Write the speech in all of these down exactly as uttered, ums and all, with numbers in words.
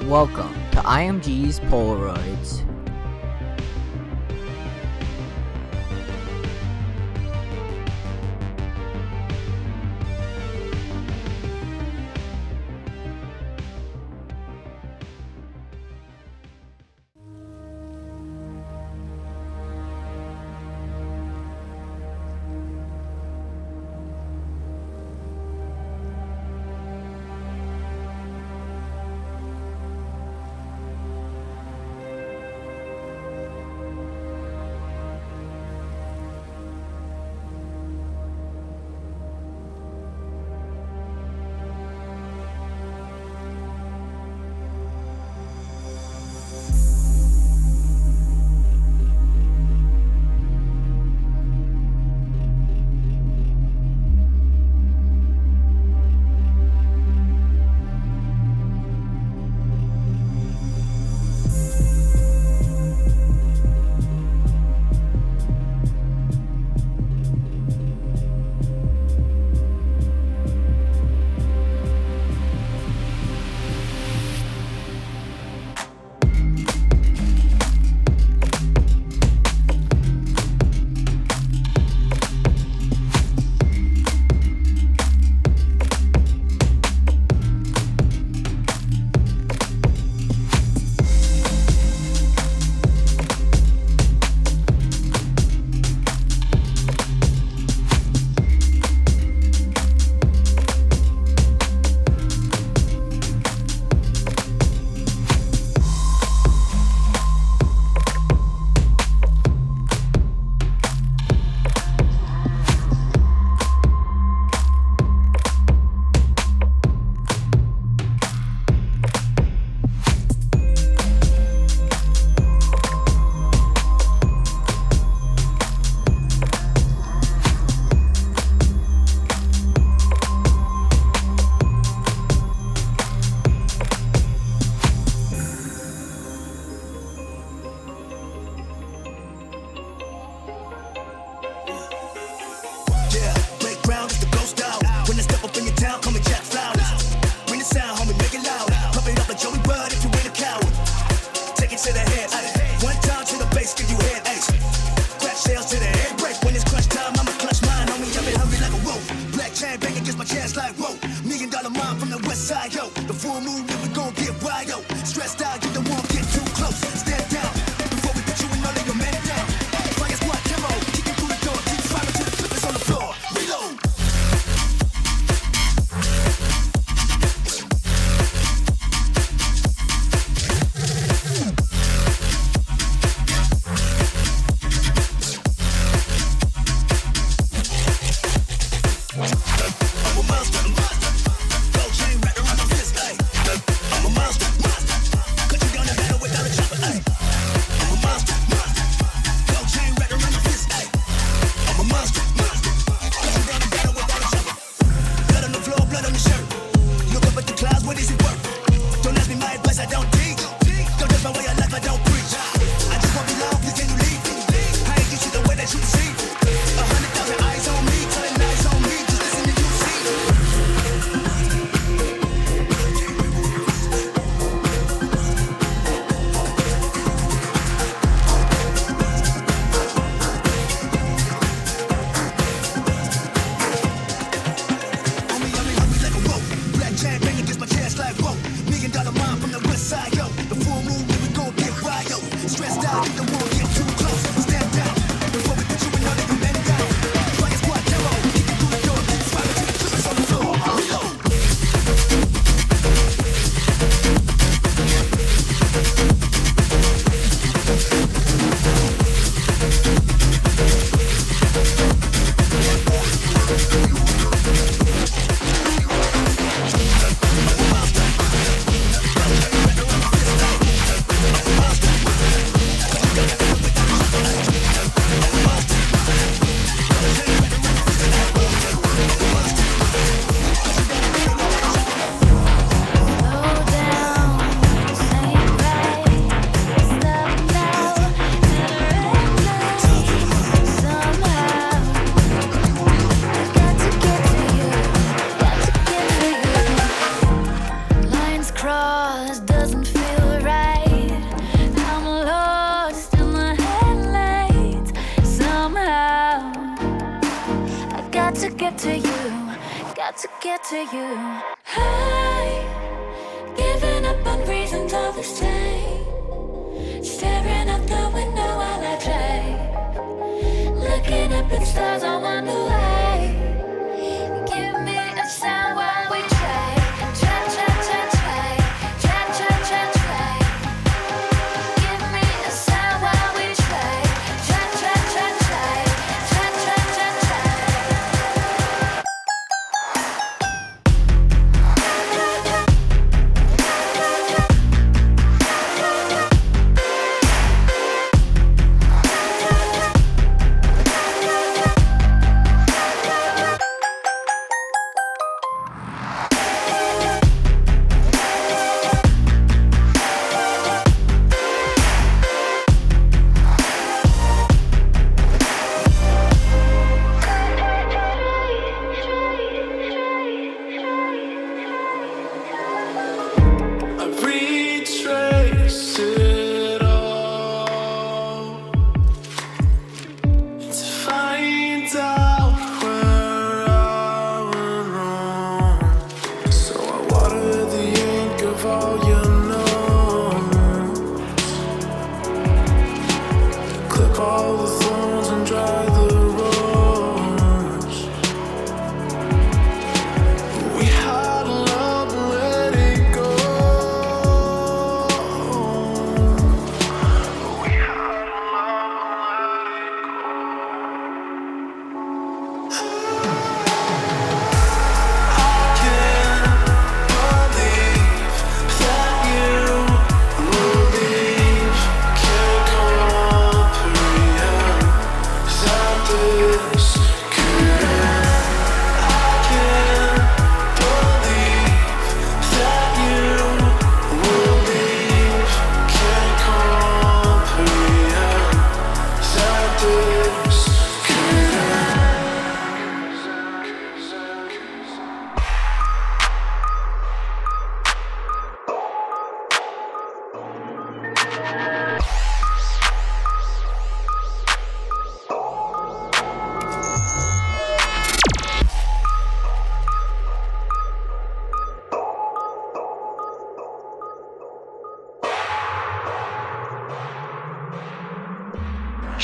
Welcome to I M G's Polaroids. get to you. I, giving up on reasons all this time, staring out the window while I try, looking up at stars, I wonder why. Give me a sign while we try, try, try, try, try, try, try, try, try. Give me a sign while we try, try, try, try, try, try, try, try, try.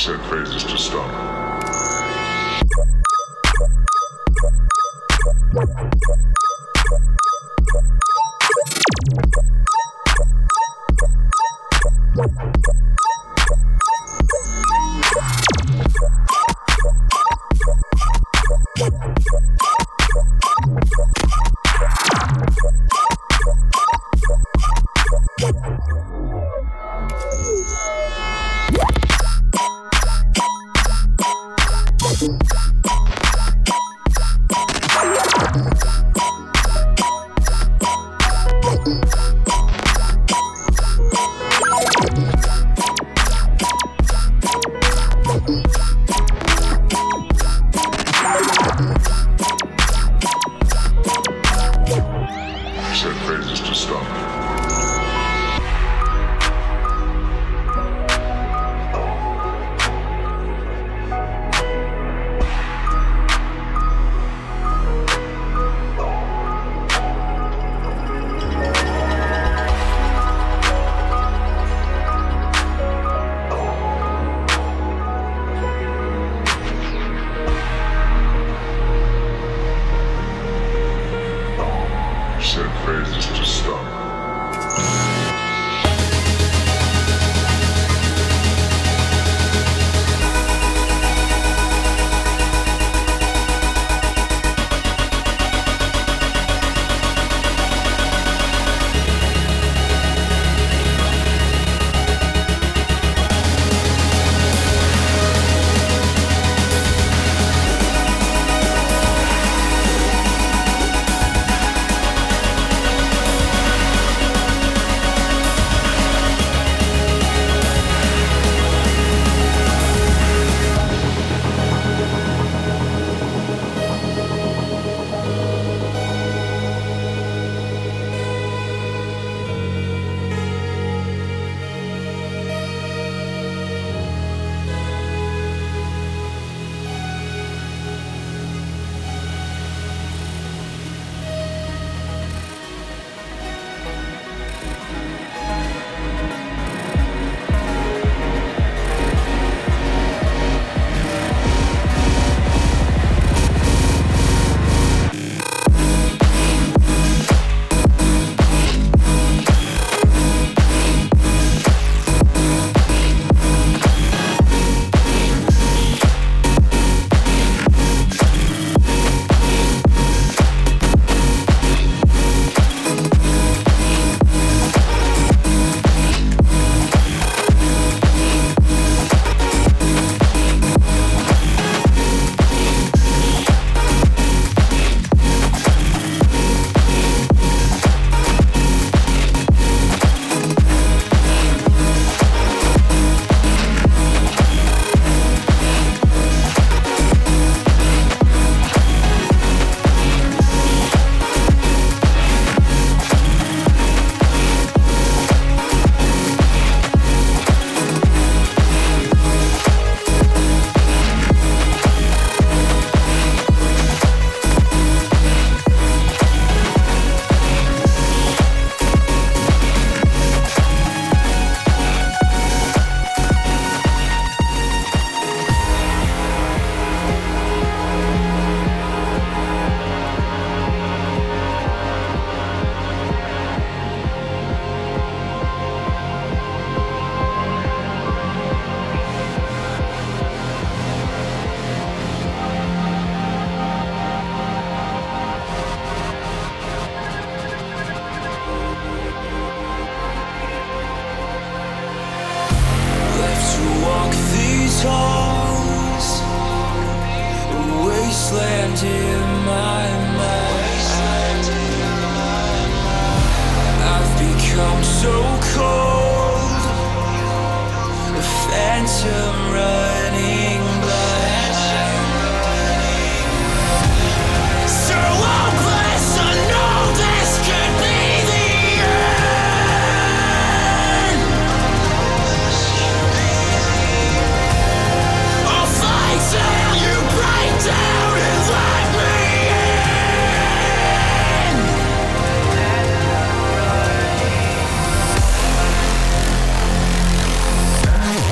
Said phrases to stop. songs, a wasteland in my mind. I've become so cold, a phantom running blind. So hopeless, I know this could be the end. I'll fight till you break down and let me in. I'll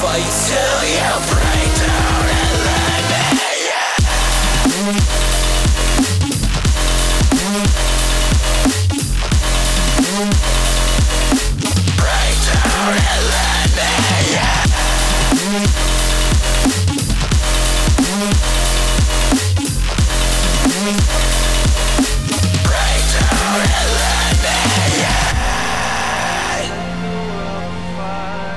fight till you break down and let me in. Break down and let me in. Break down and let me in. Fire,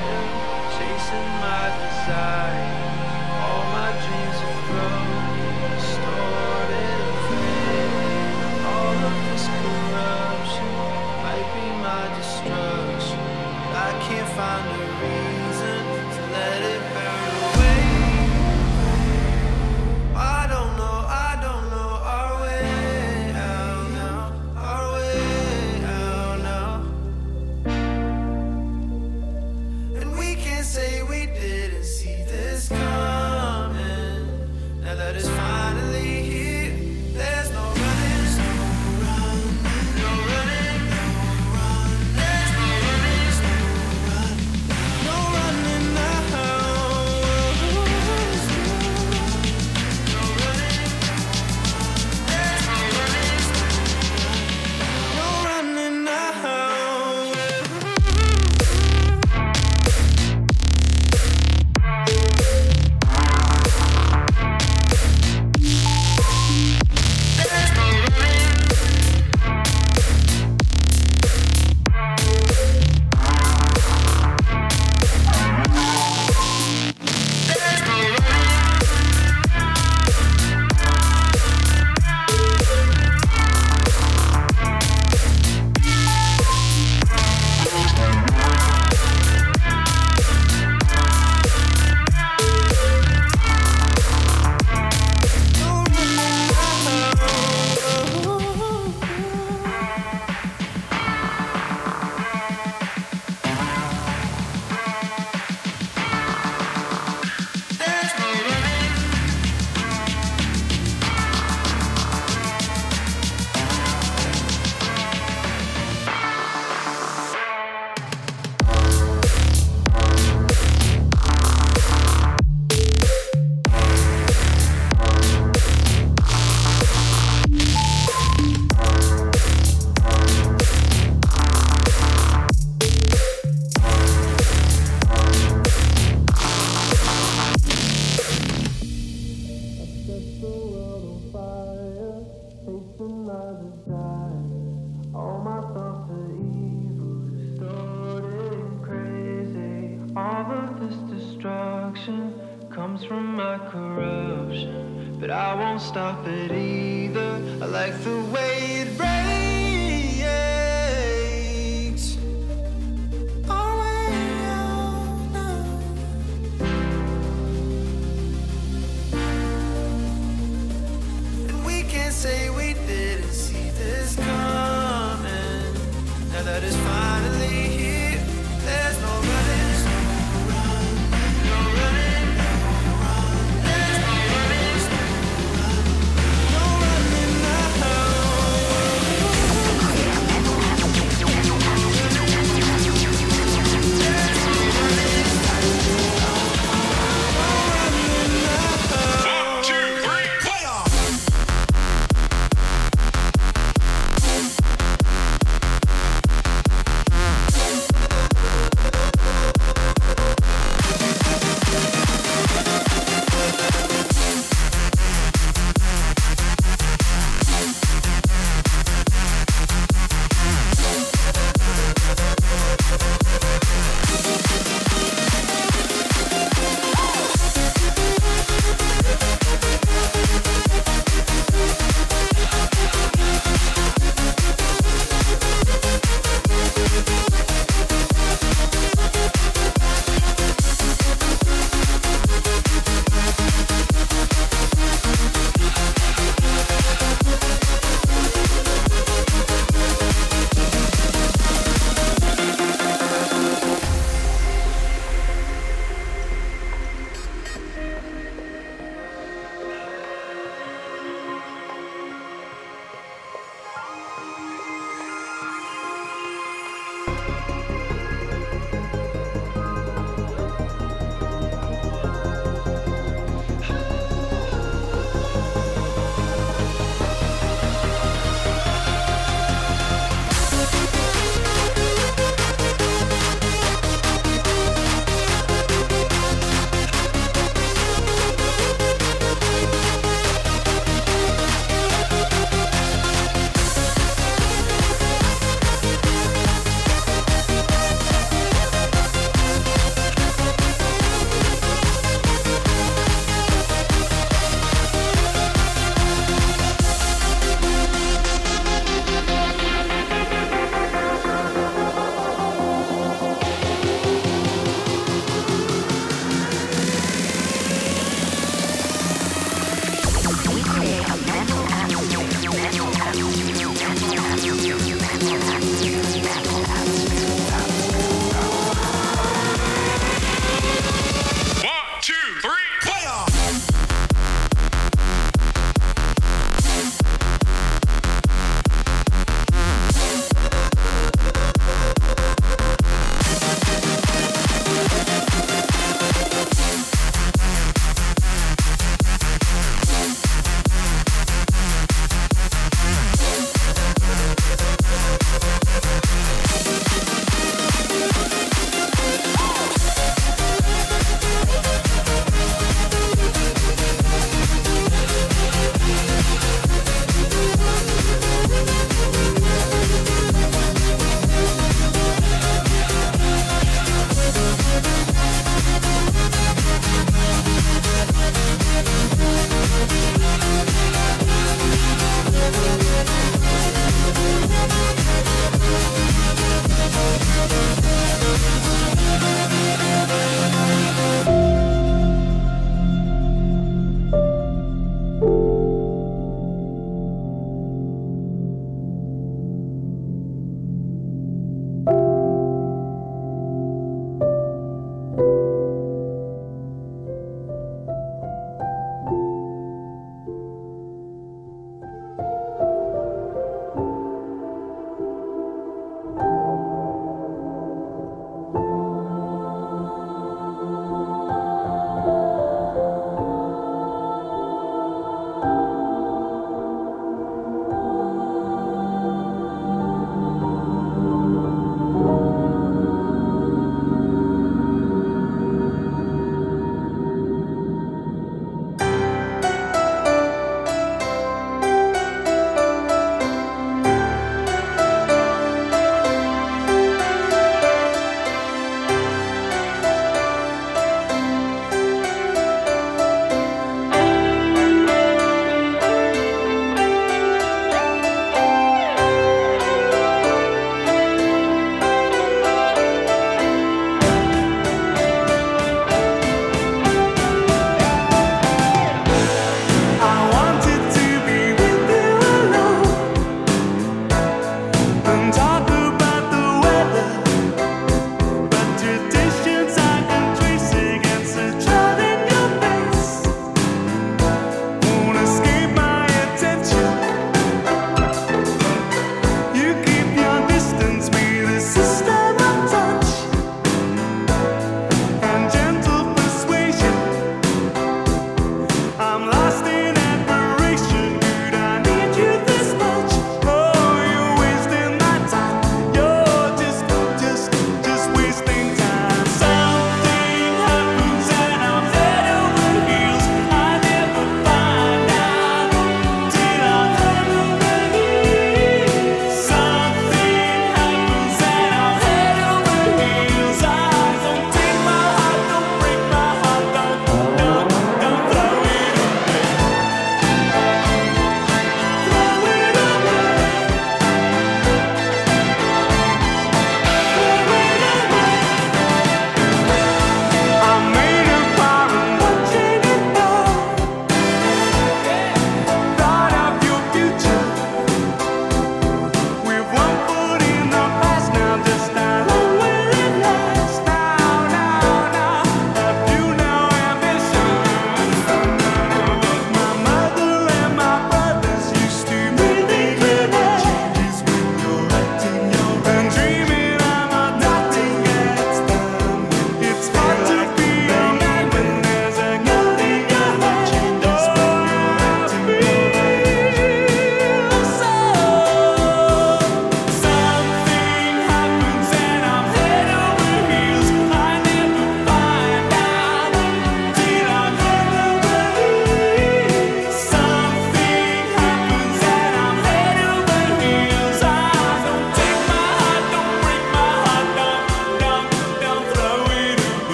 chasing my desires, all my dreams are broken, distorted and faded. All of this corruption might be my destruction. I can't find a reason to let it burn away. I don't know, I don't know our way out now, our way out now. And we can't say we didn't see this coming. Now that it's finally here, there's no running, no running, no running, no running. There's no running, no running, no running now. No running, there's no running, no running now. There's no running now.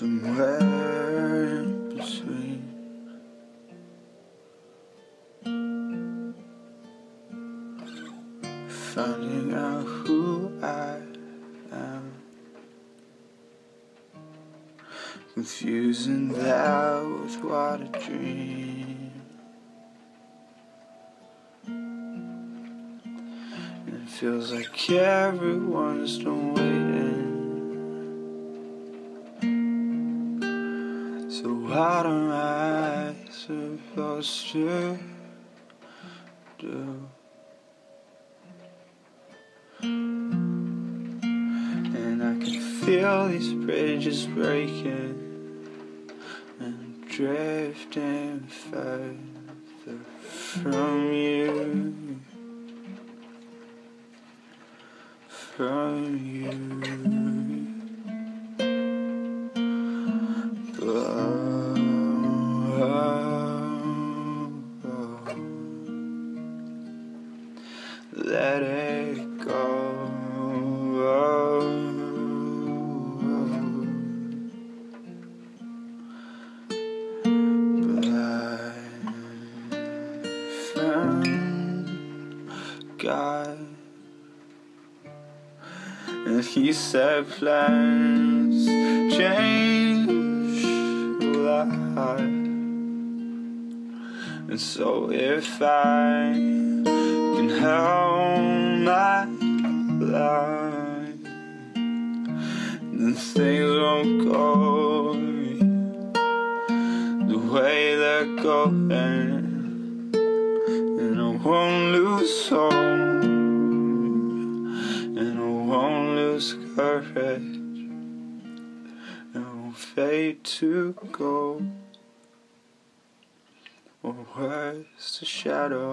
somewhere in between. Finding out who I am, confusing that with what I dream. And it feels like everyone is still waiting. So what am I supposed to do? Feel these bridges breaking and drifting further from you, from you. Oh, oh, oh. Let it go. Oh. God, and he said plans change a lot, and so if I can help my life, then things won't go the way they're going. I won't lose soul, and I won't lose courage, and I won't fade to gold, or worse to shadow.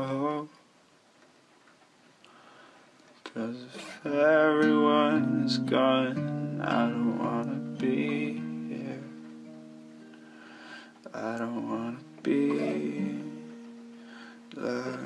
Cause if everyone is gone, I don't wanna be here, I don't wanna be there.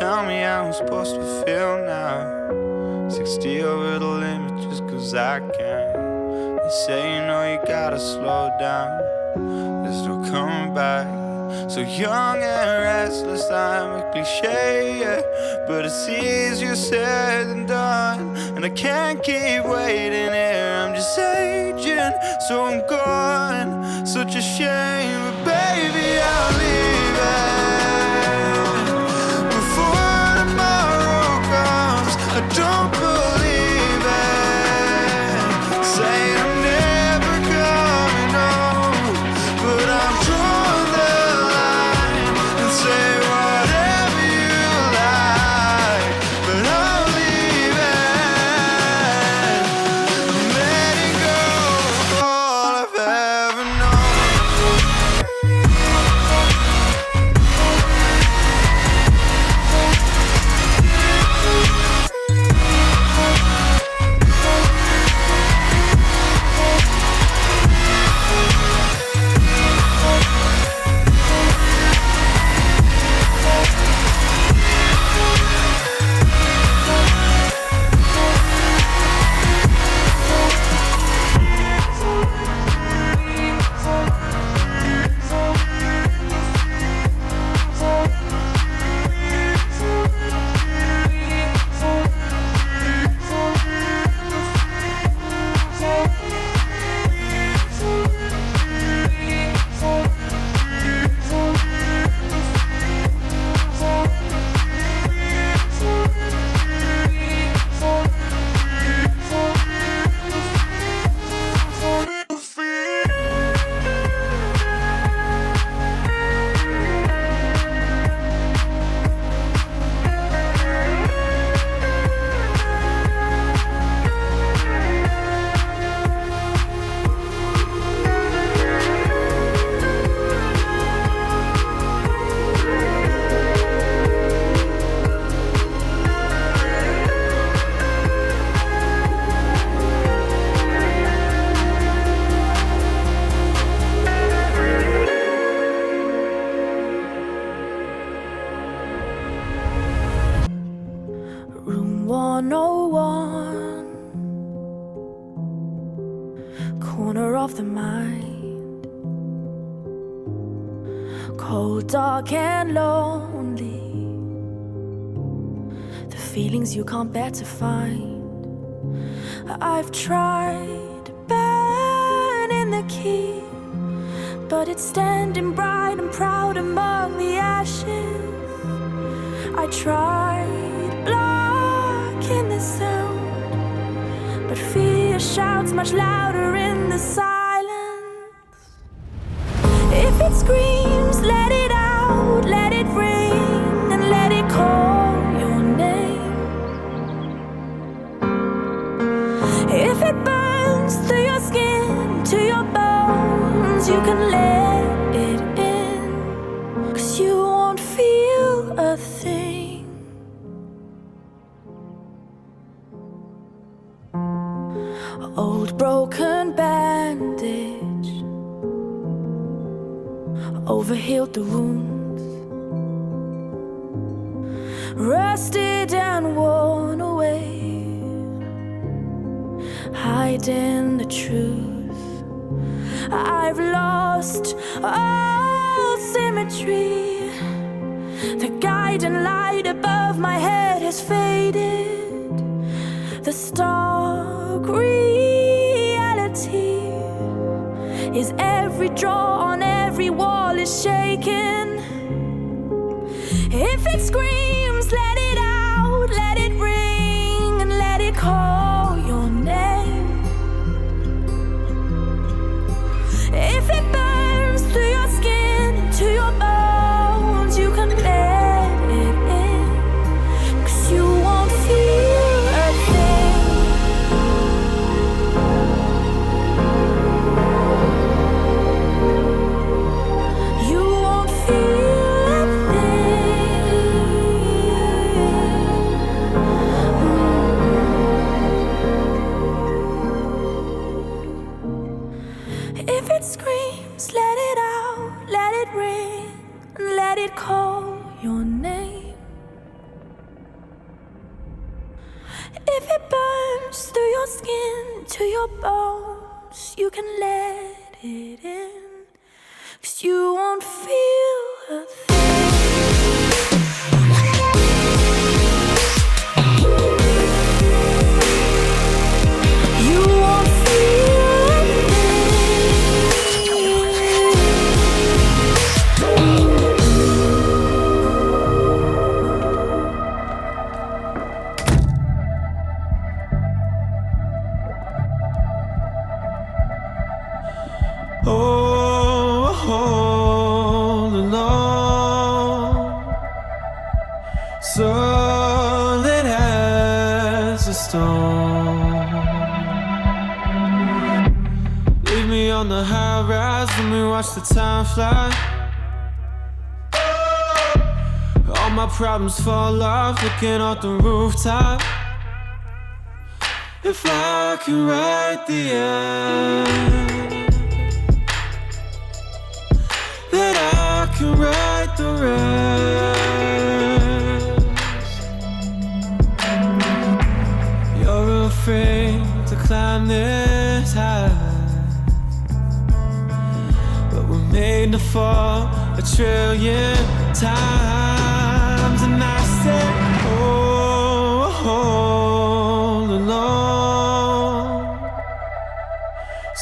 Tell me how I'm supposed to feel now. Sixty over the limit just cause I can. They say you know you gotta slow down. There's no coming back. So young and restless, I'm a cliche, yeah. But it's easier said than done, and I can't keep waiting here. I'm just aging, so I'm gone. Such a shame, but baby I'll leave it. I don't believe it. Saying I'm never coming home, but I've drawn the line and say whatever you like, but I'm leaving. I'm letting go of all I've ever known. one oh one, corner of the mind, cold, dark and lonely, the feelings you can't bear to find. I've tried burning the key, but it's standing bright and proud among the ashes. I tried blocking in the sound, but fear shouts much louder in the silence. If it screams, let it out, let it ring, and let it call your name. If it burns through your skin, to your bones, you can let it in, 'cause you won't feel a thing. Old broken bandage overhealed the wounds, rusted and worn away, hiding the truth. I've lost all symmetry, the guiding light above my head has faded, the stark reality is every drawer on every wall is shaking. If it screams, let it out, let it ring, and let it call your name. If it burns through your skin and to your bones, you can let it in, 'cause you won't feel. You won't feel a thing. if it burns through your skin to your bones, you can let it in, 'cause you won't feel a thing. Leave me on the high rise and we watch the time fly. All my problems fall off, looking off the rooftop. If I can write the end, then I can write the rest. Afraid to climb this high, but we're made to fall a trillion times. And I said, oh, all alone,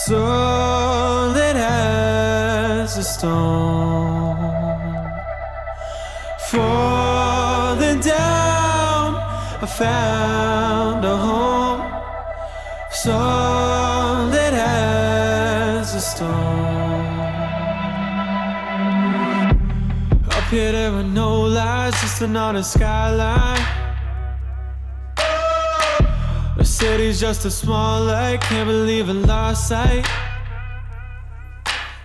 solid as a stone, falling down, I found a home. Solid as a stone. Up here there are no lights, just another skyline. The city's just a small light, can't believe I lost sight.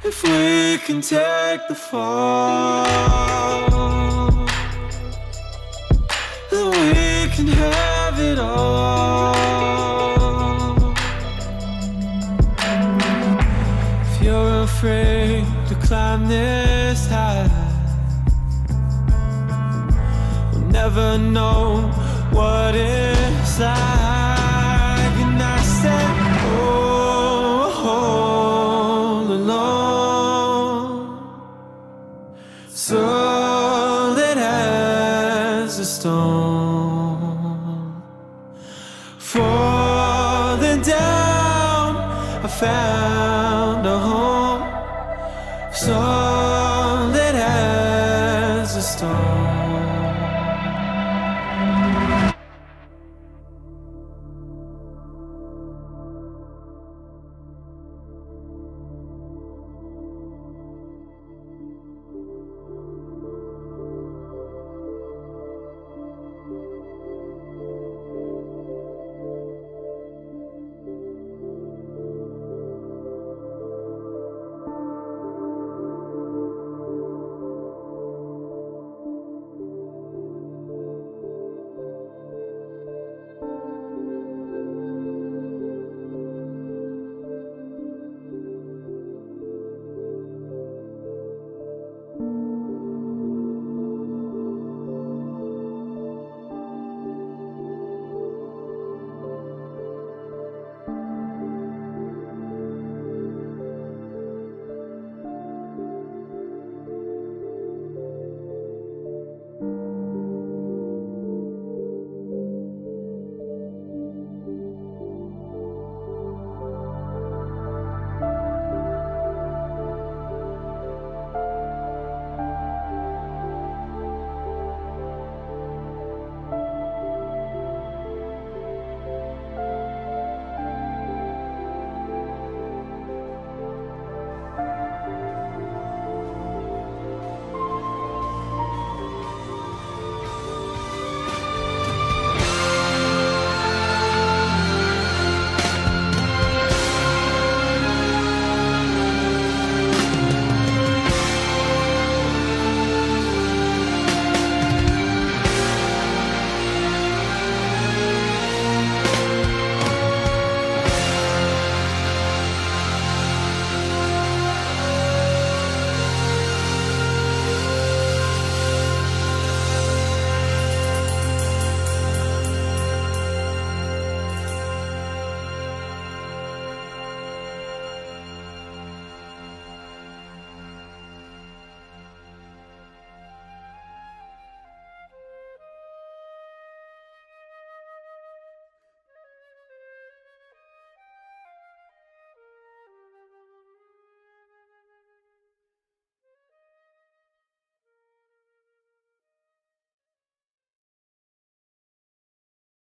If we can take the fall, then we can have it all. Afraid to climb this high, we'll never know what it's like. And I said, oh, all alone, solid as a stone, falling down, I found